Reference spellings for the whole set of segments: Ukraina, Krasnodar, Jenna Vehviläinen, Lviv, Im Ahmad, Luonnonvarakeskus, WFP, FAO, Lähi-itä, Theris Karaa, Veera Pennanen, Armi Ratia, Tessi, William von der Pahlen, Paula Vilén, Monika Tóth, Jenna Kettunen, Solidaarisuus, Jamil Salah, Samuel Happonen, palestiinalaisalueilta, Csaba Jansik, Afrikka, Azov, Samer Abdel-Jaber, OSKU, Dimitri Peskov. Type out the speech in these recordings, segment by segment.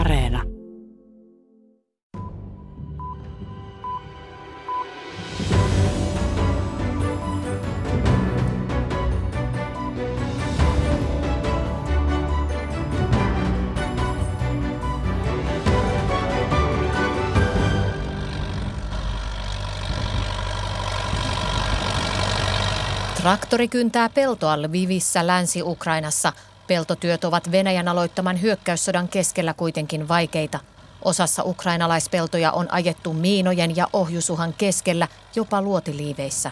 Areena. Traktori kyntää peltoa Lvivissä Länsi-Ukrainassa. Peltotyöt ovat Venäjän aloittaman hyökkäyssodan keskellä kuitenkin vaikeita. Osassa ukrainalaispeltoja on ajettu miinojen ja ohjusuhan keskellä, jopa luotiliiveissä.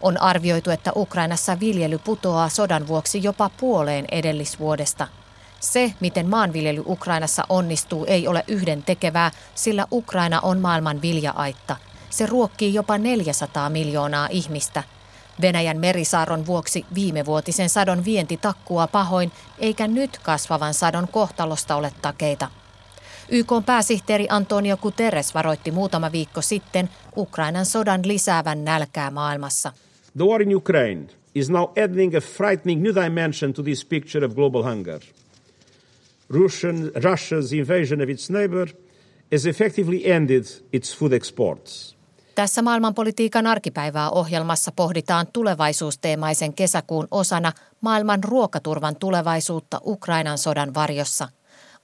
On arvioitu, että Ukrainassa viljely putoaa sodan vuoksi jopa puoleen edellisvuodesta. Se, miten maanviljely Ukrainassa onnistuu, ei ole yhdentekevää, sillä Ukraina on maailman vilja-aitta. Se ruokkii jopa 400 miljoonaa ihmistä. Venäjän merisaarron vuoksi viimevuotisen sadon vienti takkuaa pahoin, eikä nyt kasvavan sadon kohtalosta ole takeita. YK:n pääsihteeri Antonio Guterres varoitti muutama viikko sitten Ukrainan sodan lisäävän nälkää maailmassa. The war in Ukraine is now adding a frightening new dimension to this picture of global hunger. Russia's invasion of its neighbor has effectively ended its food exports. Tässä maailmanpolitiikan arkipäivää ohjelmassa pohditaan tulevaisuusteemaisen kesäkuun osana maailman ruokaturvan tulevaisuutta Ukrainan sodan varjossa.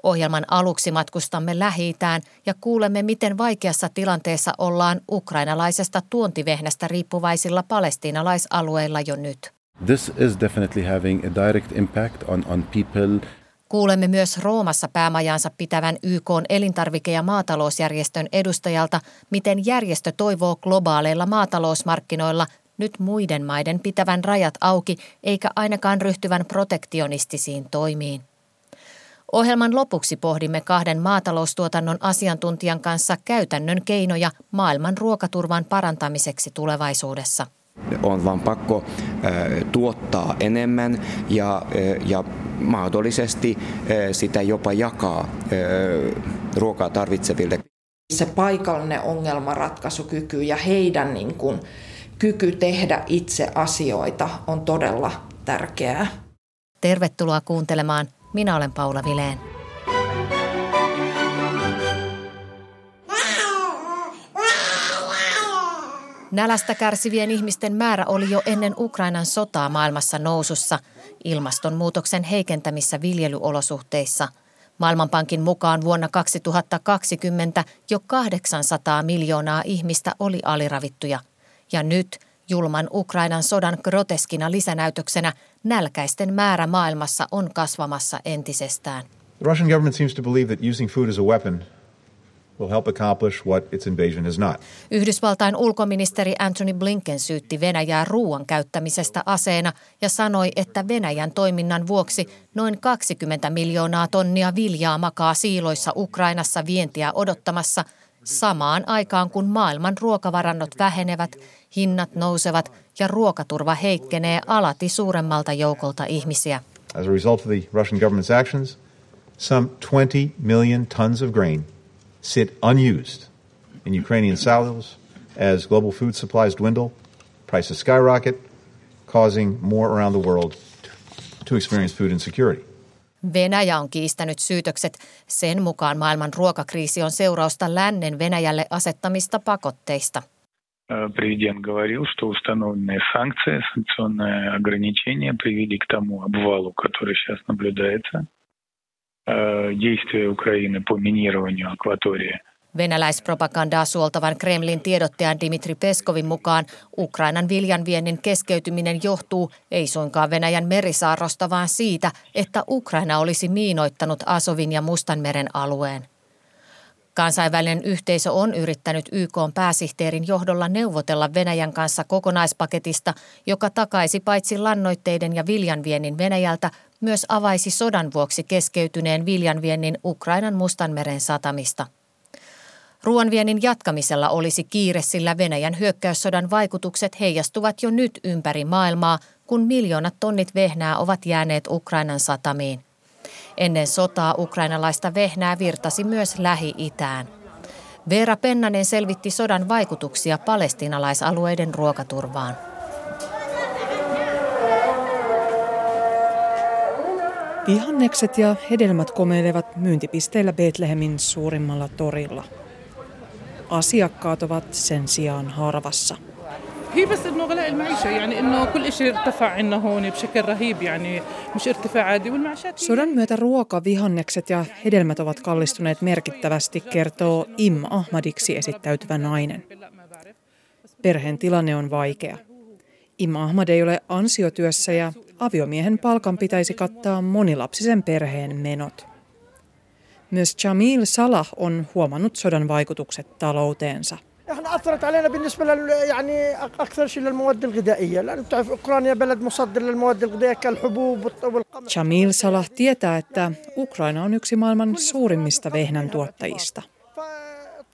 Ohjelman aluksi matkustamme Lähi-itään ja kuulemme, miten vaikeassa tilanteessa ollaan ukrainalaisesta tuontivehnästä riippuvaisilla palestiinalaisalueilla jo nyt. This is definitely having a direct impact on people. Kuulemme myös Roomassa päämajaansa pitävän YK:n elintarvike- ja maatalousjärjestön edustajalta, miten järjestö toivoo globaaleilla maatalousmarkkinoilla nyt muiden maiden pitävän rajat auki eikä ainakaan ryhtyvän protektionistisiin toimiin. Ohjelman lopuksi pohdimme kahden maataloustuotannon asiantuntijan kanssa käytännön keinoja maailman ruokaturvan parantamiseksi tulevaisuudessa. On vaan pakko tuottaa enemmän ja mahdollisesti sitä jopa jakaa ruokaa tarvitseville. Se paikallinen ongelmanratkaisukyky ja heidän niin kuin kyky tehdä itse asioita on todella tärkeää. Tervetuloa kuuntelemaan. Minä olen Paula Vilén. Nälästä kärsivien ihmisten määrä oli jo ennen Ukrainan sotaa maailmassa nousussa, ilmastonmuutoksen heikentämissä viljelyolosuhteissa. Maailmanpankin mukaan vuonna 2020 jo 800 miljoonaa ihmistä oli aliravittuja. Ja nyt julman Ukrainan sodan groteskina lisänäytöksenä nälkäisten määrä maailmassa on kasvamassa entisestään. The Russian government seems to believe that using food as a weapon will help accomplish what its invasion has not. Yhdysvaltain ulkoministeri Antony Blinken syytti Venäjää ruoan käyttämisestä aseena ja sanoi, että Venäjän toiminnan vuoksi noin 20 miljoonaa tonnia viljaa makaa siiloissa Ukrainassa vientiä odottamassa samaan aikaan, kun maailman ruokavarannot vähenevät, hinnat nousevat ja ruokaturva heikkenee alati suuremmalta joukolta ihmisiä. As a result of the Russian government's actions, some 20 million tons of grain sit unused in Ukrainian silos as global food supplies dwindle, prices skyrocket, causing more around the world to experience food insecurity. Venäjä on kiistänyt syytökset. Sen mukaan maailman ruokakriisi on seurausta lännen Venäjälle asettamista pakotteista. Президент говорил, что установленные санкции, санкционные ограничения привели к тому обвалу, который сейчас наблюдается. Venäläispropagandaa suoltavan Kremlin tiedottajan Dimitri Peskovin mukaan Ukrainan viljanviennin keskeytyminen johtuu ei suinkaan Venäjän merisaarrosta, vaan siitä, että Ukraina olisi miinoittanut Azovin ja Mustanmeren alueen. Kansainvälinen yhteisö on yrittänyt YK:n pääsihteerin johdolla neuvotella Venäjän kanssa kokonaispaketista, joka takaisi paitsi lannoitteiden ja viljanviennin Venäjältä, myös avaisi sodan vuoksi keskeytyneen viljanviennin Ukrainan Mustanmeren satamista. Ruoanviennin jatkamisella olisi kiire, sillä Venäjän hyökkäyssodan vaikutukset heijastuvat jo nyt ympäri maailmaa, kun miljoonat tonnit vehnää ovat jääneet Ukrainan satamiin. Ennen sotaa ukrainalaista vehnää virtasi myös Lähi-itään. Veera Pennanen selvitti sodan vaikutuksia palestiinalaisalueiden ruokaturvaan. Vihannekset ja hedelmät komeilevat myyntipisteillä Betlehemin suurimmalla torilla. Asiakkaat ovat sen sijaan harvassa. هي بس انه غلاء المعيشه يعني انه كل شيء ارتفع عندنا هون بشكل رهيب يعني مش ارتفاع عادي والمعاشات. Sodan myötä ruoka, vihannekset ja hedelmät ovat kallistuneet merkittävästi, kertoo Im Ahmadiksi esittäytyvä nainen. Perheen tilanne on vaikea. Im Ahmad ei ole ansiotyössä ja aviomiehen palkan pitäisi kattaa monilapsisen perheen menot. Myös Jamil Salah on huomannut sodan vaikutukset talouteensa. احنا اثرت علينا بالنسبه يعني اكثر شيء للمواد الغذائيه لانه بتعرف اوكرانيا بلد مصدر للمواد الغذائيه كالحبوب والقمح. Jamil Salah tietää, että Ukraina on yksi maailman suurimmista vehnän tuottajista.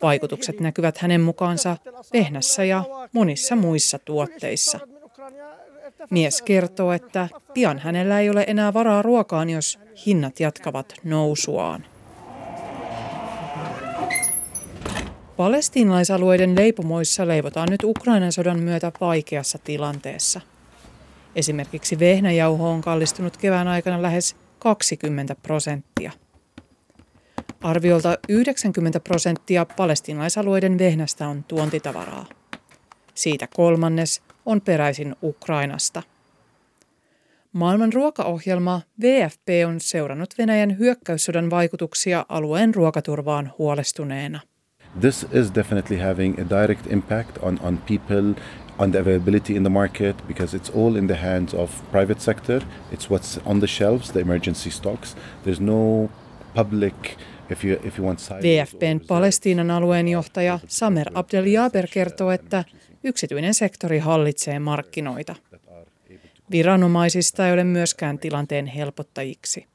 Vaikutukset näkyvät hänen mukaansa vehnässä ja monissa muissa tuotteissa. Mies kertoo, että pian hänellä ei ole enää varaa ruokaan, jos hinnat jatkavat nousuaan. Palestiinalaisalueiden leipomoissa leivotaan nyt Ukrainan sodan myötä vaikeassa tilanteessa. Esimerkiksi vehnäjauho on kallistunut kevään aikana lähes 20%. Arviolta 90% palestiinalaisalueiden vehnästä on tuontitavaraa. Siitä 1/3 on peräisin Ukrainasta. Maailman ruokaohjelma WFP on seurannut Venäjän hyökkäyssodan vaikutuksia alueen ruokaturvaan huolestuneena. This is definitely having a direct impact on people, on the availability in the market, because it's all in the hands of private sector. It's what's on the shelves, the emergency stocks. There's no public, if you want side. WFP:n Palestiinan alueen johtaja Samer Abdel-Jaber kertoo, että yksityinen sektori hallitsee markkinoita. Viranomaisista ei ole myöskään tilanteen helpottajiksi.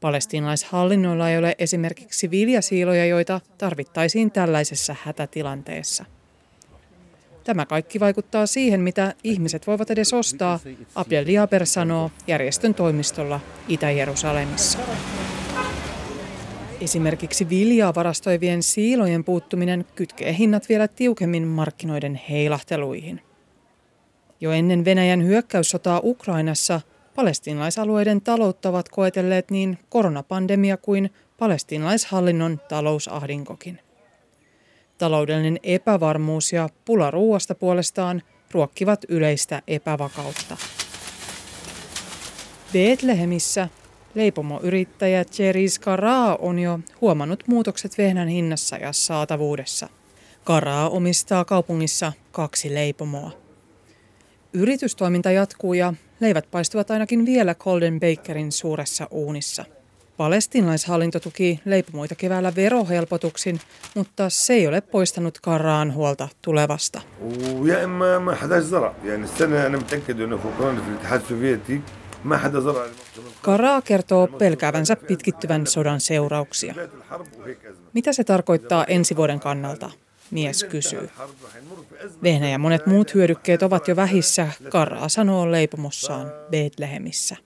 Palestiinalaishallinnoilla ei ole esimerkiksi viljasiiloja, joita tarvittaisiin tällaisessa hätätilanteessa. Tämä kaikki vaikuttaa siihen, mitä ihmiset voivat edes ostaa, Abdel-Jaber sanoo järjestön toimistolla Itä-Jerusalemissa. Esimerkiksi viljaa varastoivien siilojen puuttuminen kytkee hinnat vielä tiukemmin markkinoiden heilahteluihin. Jo ennen Venäjän hyökkäyssotaa Ukrainassa palestiinalaisalueiden taloutta ovat koetelleet niin koronapandemia kuin palestiinalaishallinnon talousahdinkokin. Taloudellinen epävarmuus ja pula ruuasta puolestaan ruokkivat yleistä epävakautta. Betlehemissä leipomoyrittäjä Theris Karaa on jo huomannut muutokset vehnän hinnassa ja saatavuudessa. Karaa omistaa kaupungissa 2 leipomoa. Yritystoiminta jatkuu ja leivät paistuvat ainakin vielä Golden Bakerin suuressa uunissa. Palestiinalaishallinto tuki leipomoita keväällä verohelpotuksin, mutta se ei ole poistanut Karaan huolta tulevasta. Karaa kertoo pelkäävänsä pitkittyvän sodan seurauksia. Mitä se tarkoittaa ensi vuoden kannalta? Mies kysyy. Vehnä ja monet muut hyödykkeet ovat jo vähissä, Karaa sanoo leipomossaan Betlehemissä.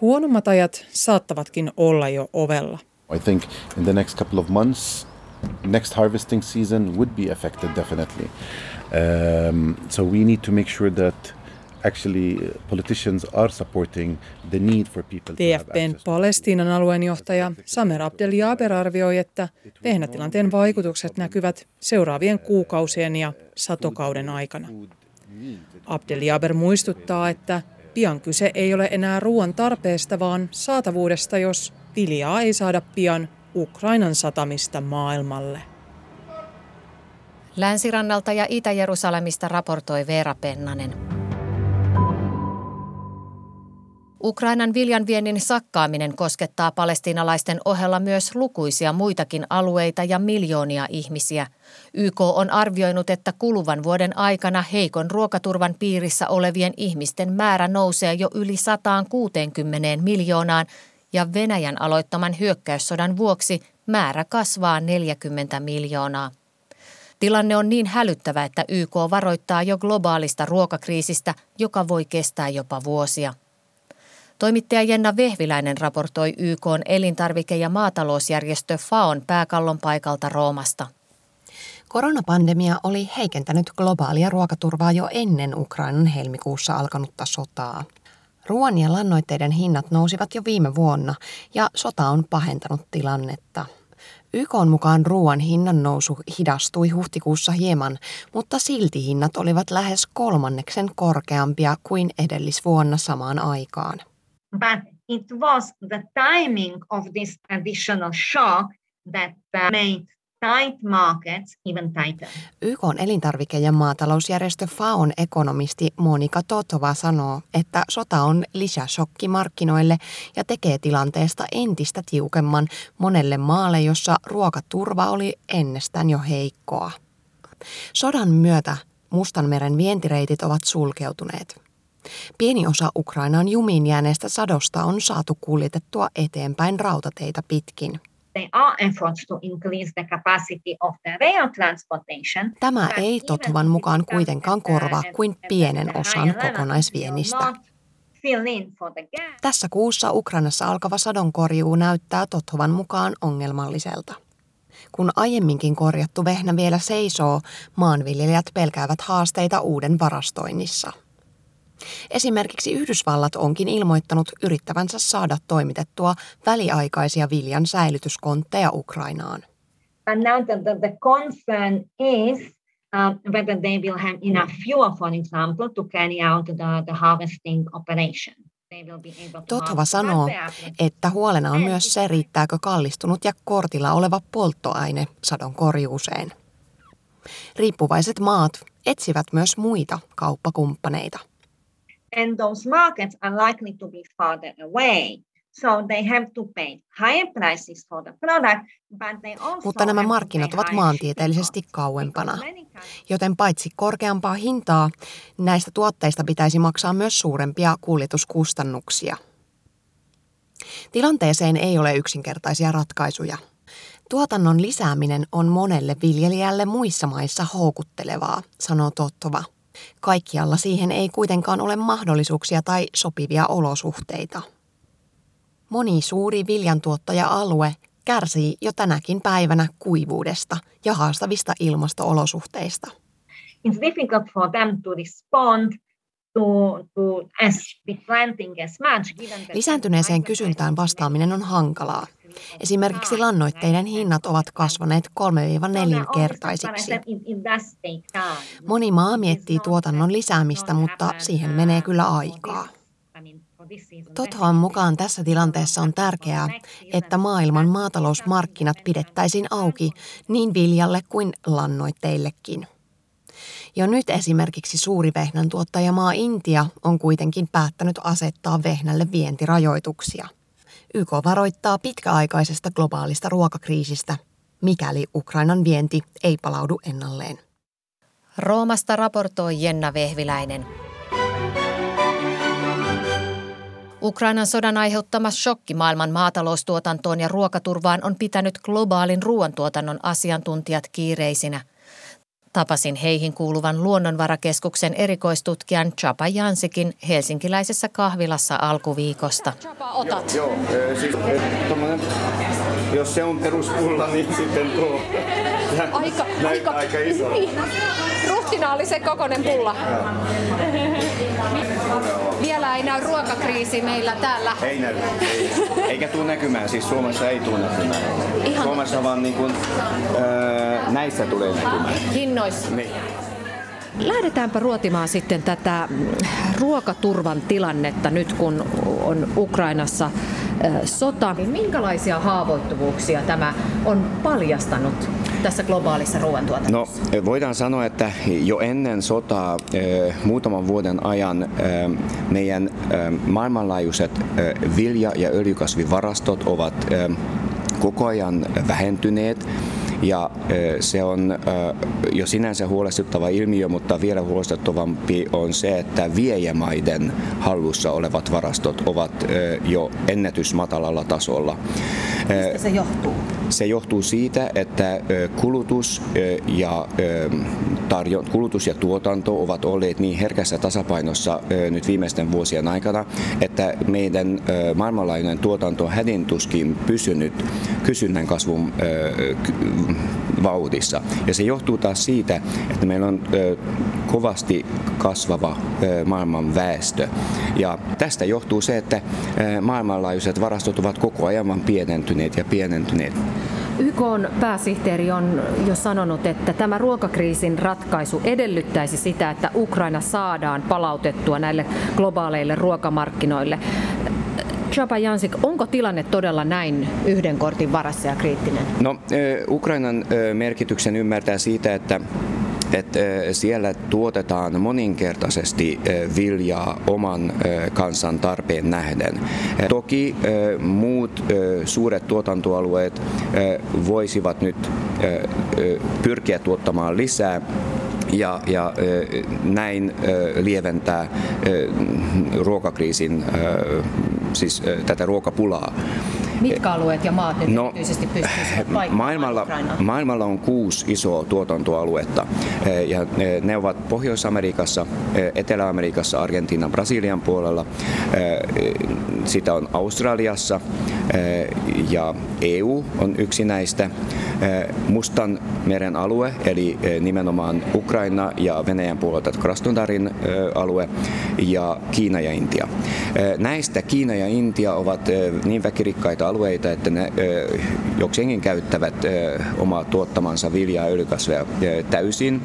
Huonommat ajat saattavatkin olla jo ovella. I think in the next couple of months, next harvesting season would be affected definitely. So we need to make sure that actually politicians are supporting the need for people to have access. WFP:n Palestiinan alueen johtaja Samer Abdel-Jaber arvioi, että vehnätilanteen vaikutukset näkyvät seuraavien kuukausien ja satokauden aikana. Abdel-Jaber muistuttaa, että pian kyse ei ole enää ruoan tarpeesta, vaan saatavuudesta, jos viljaa ei saada pian Ukrainan satamista maailmalle. Länsirannalta ja Itä-Jerusalemista raportoi Veera Pennanen. Ukrainan viljanviennin sakkaaminen koskettaa palestiinalaisten ohella myös lukuisia muitakin alueita ja miljoonia ihmisiä. YK on arvioinut, että kuluvan vuoden aikana heikon ruokaturvan piirissä olevien ihmisten määrä nousee jo yli 160 miljoonaan ja Venäjän aloittaman hyökkäyssodan vuoksi määrä kasvaa 40 miljoonaa. Tilanne on niin hälyttävä, että YK varoittaa jo globaalista ruokakriisistä, joka voi kestää jopa vuosia. Toimittaja Jenna Vehviläinen raportoi YK:n elintarvike- ja maatalousjärjestö FAOn pääkallon paikalta Roomasta. Koronapandemia oli heikentänyt globaalia ruokaturvaa jo ennen Ukrainan helmikuussa alkanutta sotaa. Ruoan ja lannoitteiden hinnat nousivat jo viime vuonna ja sota on pahentanut tilannetta. YK:n mukaan ruoan hinnan nousu hidastui huhtikuussa hieman, mutta silti hinnat olivat lähes 3 korkeampia kuin edellisvuonna samaan aikaan. But it was the timing of this additional shock that made tight markets even tighter. YK:n elintarvike- ja maatalousjärjestö FAO:n ekonomisti Monika Tóth sanoo, että sota on lisäshokki markkinoille ja tekee tilanteesta entistä tiukemman monelle maalle, jossa ruokaturva oli ennestään jo heikkoa. Sodan myötä Mustanmeren vientireitit ovat sulkeutuneet. Pieni osa Ukrainaan jumiin jääneestä sadosta on saatu kuljetettua eteenpäin rautateitä pitkin. Tämä ei Totvan mukaan kuitenkaan korvaa kuin pienen osan kokonaisviennistä. Tässä kuussa Ukrainassa alkava sadonkorjuu näyttää Totvan mukaan ongelmalliselta. Kun aiemminkin korjattu vehnä vielä seisoo, maanviljelijät pelkäävät haasteita uuden varastoinnissa. Esimerkiksi Yhdysvallat onkin ilmoittanut yrittävänsä saada toimitettua väliaikaisia viljan säilytyskontteja Ukrainaan. Tóth sanoo, että huolena on myös se, riittääkö kallistunut ja kortilla oleva polttoaine sadonkorjuuseen. Riippuvaiset maat etsivät myös muita kauppakumppaneita. And those markets are likely to be farther away, so they have to pay higher prices for the product, but they also. Mutta nämä markkinat ovat maantieteellisesti kauempana, joten paitsi korkeampaa hintaa, näistä tuotteista pitäisi maksaa myös suurempia kuljetuskustannuksia. Tilanteeseen ei ole yksinkertaisia ratkaisuja. Tuotannon lisääminen on monelle viljelijälle muissa maissa houkuttelevaa, sanoo Tóth. Kaikkialla siihen ei kuitenkaan ole mahdollisuuksia tai sopivia olosuhteita. Moni suuri viljantuottaja-alue kärsii jo tänäkin päivänä kuivuudesta ja haastavista ilmasto-olosuhteista. It's difficult for them to respond. Lisääntyneeseen kysyntään vastaaminen on hankalaa. Esimerkiksi lannoitteiden hinnat ovat kasvaneet 3-4-kertaisiksi. Moni maa miettii tuotannon lisäämistä, mutta siihen menee kyllä aikaa. Tothan mukaan tässä tilanteessa on tärkeää, että maailman maatalousmarkkinat pidettäisiin auki niin viljalle kuin lannoitteillekin. Jo nyt esimerkiksi suuri vehnän tuottajamaa Intia on kuitenkin päättänyt asettaa vehnälle vientirajoituksia. YK varoittaa pitkäaikaisesta globaalista ruokakriisistä, mikäli Ukrainan vienti ei palaudu ennalleen. Roomasta raportoi Jenna Vehviläinen. Ukrainan sodan aiheuttama shokki maailman maataloustuotantoon ja ruokaturvaan on pitänyt globaalin ruoantuotannon asiantuntijat kiireisinä. Tapasin heihin kuuluvan Luonnonvarakeskuksen erikoistutkijan Csaba Jansikin helsinkiläisessä kahvilassa alkuviikosta. Jos se on peruspulla, niin sitten tuo. Aika iso. Ruhtinaallisen kokoinen pulla. Vielä ei näy ruokakriisi meillä täällä. Ei näy. Eikä tule näkymään. Siis Suomessa ei tule näkymään. Ihan Suomessa totta. Vaan niin kuin, näissä tulee näkymään. Hinnoissa. Niin. Lähdetäänpä ruotimaan sitten tätä ruokaturvan tilannetta nyt, kun on Ukrainassa sota. Minkälaisia haavoittuvuuksia tämä on paljastanut tässä globaalissa ruoantuotannossa? No, voidaan sanoa, että jo ennen sotaa muutaman vuoden ajan meidän maailmanlaajuiset vilja- ja öljykasvivarastot ovat koko ajan vähentyneet. Ja se on jo sinänsä huolestuttava ilmiö, mutta vielä huolestuttavampi on se, että viejämaiden hallussa olevat varastot ovat jo ennätysmatalalla tasolla. Mistä se johtuu? Se johtuu siitä, että kulutus ja tuotanto ovat olleet niin herkässä tasapainossa nyt viimeisten vuosien aikana, että meidän maailmanlaajuinen tuotanto on hädintuskin pysynyt kysynnän kasvun vauhdissa. Ja se johtuu taas siitä, että meillä on kovasti kasvava maailman väestö. Ja tästä johtuu se, että maailmanlaajuiset varastot ovat koko ajan vaan pienentyneet. YK:n pääsihteeri on jo sanonut, että tämä ruokakriisin ratkaisu edellyttäisi sitä, että Ukraina saadaan palautettua näille globaaleille ruokamarkkinoille. Csaba Jansik, onko tilanne todella näin yhden kortin varassa ja kriittinen? No, Ukrainan merkityksen ymmärtää siitä, että siellä tuotetaan moninkertaisesti viljaa oman kansan tarpeen nähden. Toki muut suuret tuotantoalueet voisivat nyt pyrkiä tuottamaan lisää ja näin lieventää ruokakriisin, siis tätä ruokapulaa. Mitkä alueet ja maat nyt erityisesti pystyisivät vaikuttamaan Ukrainaan? Maailmalla on 6 isoa tuotantoaluetta. Ja ne ovat Pohjois-Amerikassa, Etelä-Amerikassa, Argentiinan, Brasilian puolella. Sitä on Australiassa ja EU on yksi näistä. Mustan meren alue, eli nimenomaan Ukraina ja Venäjän puolelta Krasnodarin alue ja Kiina ja Intia. Näistä Kiina ja Intia ovat niin väkirikkaita alueita, että ne jokseenkin käyttävät omaa tuottamansa viljaa ja öljykasveja täysin.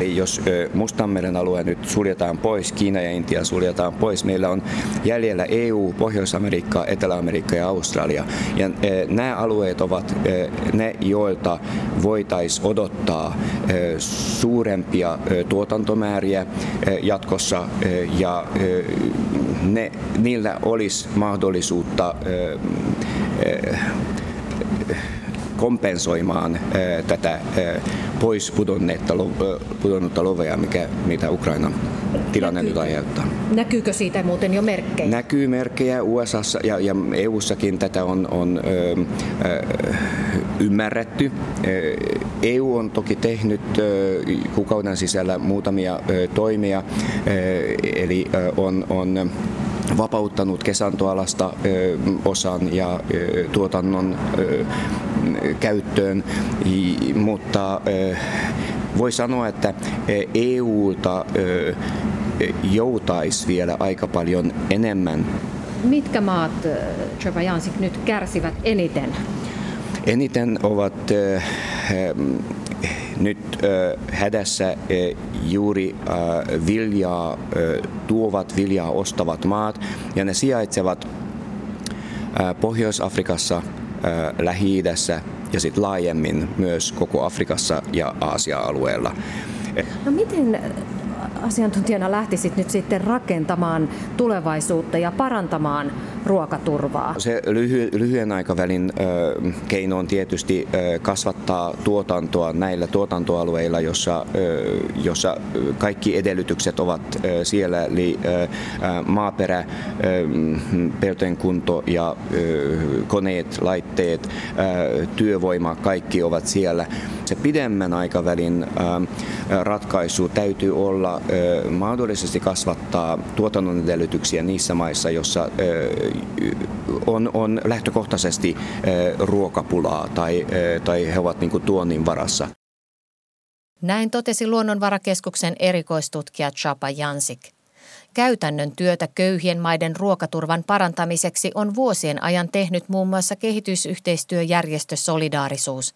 Jos Mustanmeren alue nyt suljetaan pois, Kiina ja Intia suljetaan pois, meillä on jäljellä EU, Pohjois-Amerikka, Etelä-Amerikka ja Australia. Ja nämä alueet ovat ne, joilta voitaisiin odottaa suurempia tuotantomääriä jatkossa ja niillä olisi mahdollisuutta kompensoimaan tätä pois pudonnutta lovea, mitä Ukraina tilanne nyt aiheuttaa. Näkyykö siitä muuten jo merkkejä? Näkyy merkkejä USAssa ja EU:ssakin tätä on ymmärretty. EU on toki tehnyt kuukauden sisällä muutamia toimia, eli on vapauttanut kesantoalasta osan ja tuotannon käyttöön, mutta voi sanoa, että EU:lta joutaisi vielä aika paljon enemmän. Mitkä maat, Csaba Jansik, nyt kärsivät eniten? Eniten ovat nyt hädässä juuri viljaa tuovat, viljaa ostavat maat, ja ne sijaitsevat Pohjois-Afrikassa, Lähi-idässä ja sitten laajemmin myös koko Afrikassa ja Aasia-alueella. No miten asiantuntijana lähtisit nyt sitten rakentamaan tulevaisuutta ja parantamaan ruokaturvaa? Se lyhyen aikavälin keino on tietysti kasvattaa tuotantoa näillä tuotantoalueilla, jossa kaikki edellytykset ovat siellä, eli maaperä, peltojen kunto ja koneet, laitteet, työvoima, kaikki ovat siellä. Se pidemmän aikavälin ratkaisu täytyy olla mahdollisesti kasvattaa tuotannon edellytyksiä niissä maissa, joissa on lähtökohtaisesti ruokapulaa tai he ovat niin kuin tuonnin varassa. Näin totesi Luonnonvarakeskuksen erikoistutkija Csaba Jansik. Käytännön työtä köyhien maiden ruokaturvan parantamiseksi on vuosien ajan tehnyt muun muassa kehitysyhteistyöjärjestö Solidaarisuus.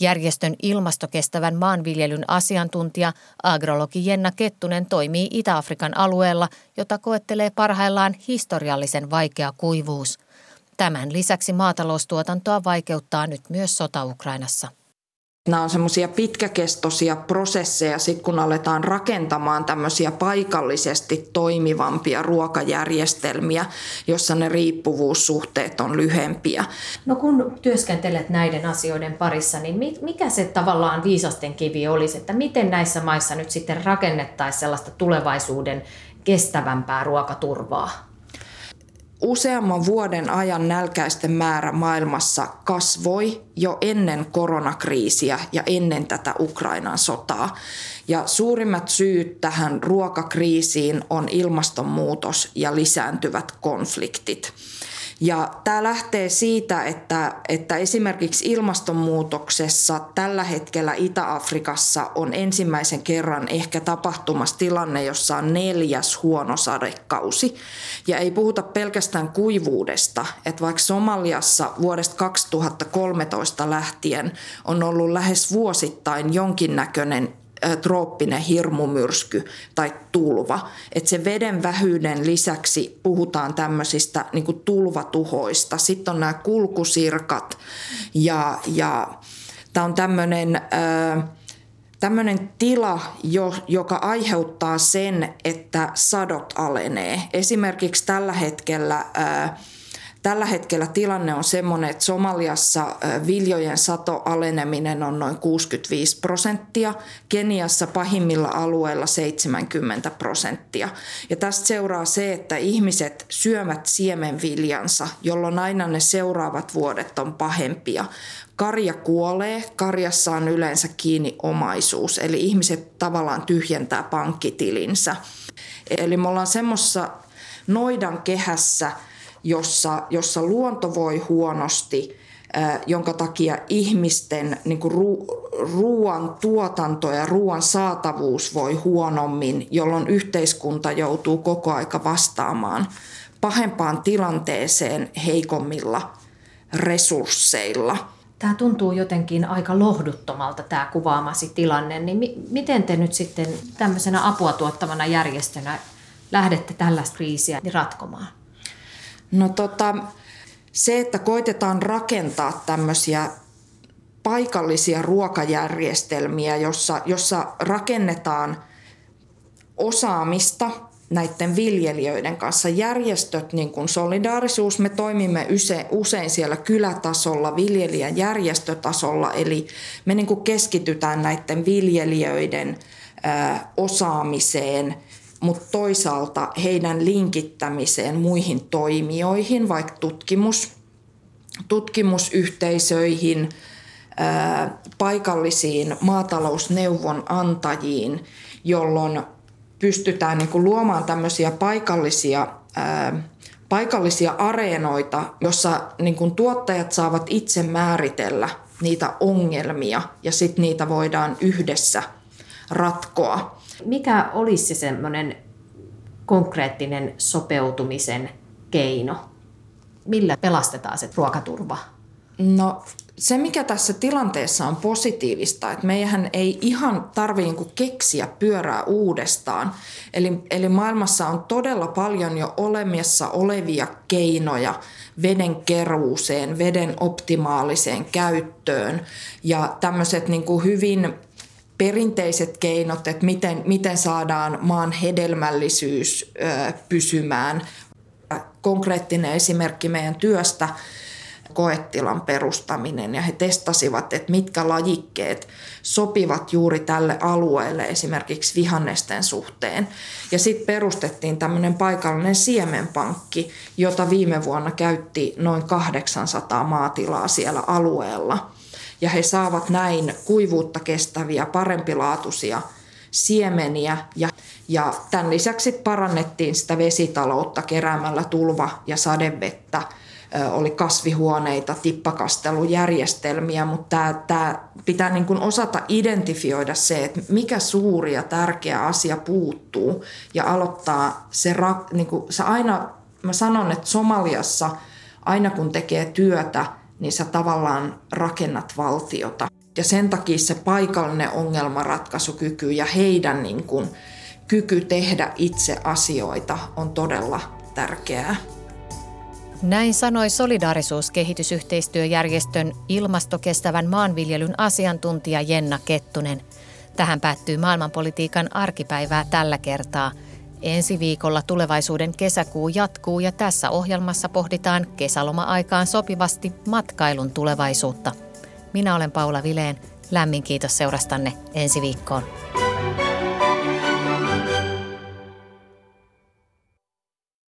Järjestön ilmastokestävän maanviljelyn asiantuntija, agrologi Jenna Kettunen toimii Itä-Afrikan alueella, jota koettelee parhaillaan historiallisen vaikea kuivuus. Tämän lisäksi maataloustuotantoa vaikeuttaa nyt myös sota Ukrainassa. Nämä on semmoisia pitkäkestoisia prosesseja, sit kun aletaan rakentamaan tämmöisiä paikallisesti toimivampia ruokajärjestelmiä, jossa ne riippuvuussuhteet on lyhempiä. No kun työskentelet näiden asioiden parissa, niin mikä se tavallaan viisasten kivi olisi, että miten näissä maissa nyt sitten rakennettaisiin sellaista tulevaisuuden kestävämpää ruokaturvaa? Useamman vuoden ajan nälkäisten määrä maailmassa kasvoi jo ennen koronakriisiä ja ennen tätä Ukrainan sotaa. Ja suurimmat syyt tähän ruokakriisiin on ilmastonmuutos ja lisääntyvät konfliktit. Ja tämä lähtee siitä, että esimerkiksi ilmastonmuutoksessa tällä hetkellä Itä-Afrikassa on ensimmäisen kerran ehkä tapahtumassa tilanne, jossa on 4. huono sadekausi. Ja ei puhuta pelkästään kuivuudesta, että vaikka Somaliassa vuodesta 2013 lähtien on ollut lähes vuosittain jonkinnäköinen trooppinen hirmumyrsky tai tulva. Että se veden vähyyden lisäksi puhutaan tämmöisistä niin kuin tulvatuhoista. Sitten on nämä kulkusirkat ja tämä on tämmöinen tila, joka aiheuttaa sen, että sadot alenee. Esimerkiksi tällä hetkellä tilanne on semmoinen, että Somaliassa viljojen satoaleneminen on noin 65%, Keniassa pahimmilla alueilla 70%. Ja tästä seuraa se, että ihmiset syövät siemenviljansa, jolloin aina ne seuraavat vuodet on pahempia. Karja kuolee, karjassa on yleensä kiinni omaisuus, eli ihmiset tavallaan tyhjentää pankkitilinsä. Eli me ollaan semmoisessa noidan kehässä, jossa luonto voi huonosti, jonka takia ihmisten niin kuin ruoan tuotanto ja ruoan saatavuus voi huonommin, jolloin yhteiskunta joutuu koko aika vastaamaan pahempaan tilanteeseen heikommilla resursseilla. Tämä tuntuu jotenkin aika lohduttomalta tämä kuvaamasi tilanne, niin miten te nyt sitten tämmöisenä apua tuottavana järjestönä lähdette tällaista kriisiä ratkomaan? No se, että koitetaan rakentaa tämmöisiä paikallisia ruokajärjestelmiä, jossa rakennetaan osaamista näiden viljelijöiden kanssa. Järjestöt, niin kuin Solidaarisuus, me toimimme usein siellä kylätasolla, viljelijän järjestötasolla, eli me niin kuin keskitytään näiden viljelijöiden osaamiseen, mutta toisaalta heidän linkittämiseen muihin toimijoihin, vaikka tutkimusyhteisöihin, paikallisiin maatalousneuvonantajiin, jolloin pystytään niin kuin luomaan tämmöisiä paikallisia areenoita, jossa niin kuin tuottajat saavat itse määritellä niitä ongelmia ja sitten niitä voidaan yhdessä ratkoa. Mikä olisi se semmoinen konkreettinen sopeutumisen keino? Millä pelastetaan se ruokaturva? No se, mikä tässä tilanteessa on positiivista, että meidän ei ihan tarvitse keksiä pyörää uudestaan. Eli maailmassa on todella paljon jo olemassa olevia keinoja veden keruuseen, veden optimaaliseen käyttöön ja tämmöiset niin kuin hyvin perinteiset keinot, että miten saadaan maan hedelmällisyys pysymään. Konkreettinen esimerkki meidän työstä, koetilan perustaminen, ja he testasivat, että mitkä lajikkeet sopivat juuri tälle alueelle esimerkiksi vihannesten suhteen. Ja sitten perustettiin tämmöinen paikallinen siemenpankki, jota viime vuonna käytti noin 800 maatilaa siellä alueella. Ja he saavat näin kuivuutta kestäviä, parempilaatuisia siemeniä. Ja tämän lisäksi parannettiin sitä vesitaloutta keräämällä tulva- ja sadevettä. Oli kasvihuoneita, tippakastelujärjestelmiä, mutta tämä pitää niin kuin osata identifioida se, että mikä suuri ja tärkeä asia puuttuu. Ja aloittaa se, niin kuin se aina, mä sanon, että Somaliassa aina kun tekee työtä, niin sä tavallaan rakennat valtiota. Ja sen takia se paikallinen ongelmanratkaisukyky ja heidän niin kun, kyky tehdä itse asioita on todella tärkeää. Näin sanoi Solidaarisuuskehitysyhteistyöjärjestön ilmastokestävän maanviljelyn asiantuntija Jenna Kettunen. Tähän päättyy maailmanpolitiikan arkipäivää tällä kertaa. Ensi viikolla Tulevaisuuden kesäkuu jatkuu ja tässä ohjelmassa pohditaan kesäloma-aikaan sopivasti matkailun tulevaisuutta. Minä olen Paula Vilén. Lämmin kiitos seurastanne ensi viikkoon.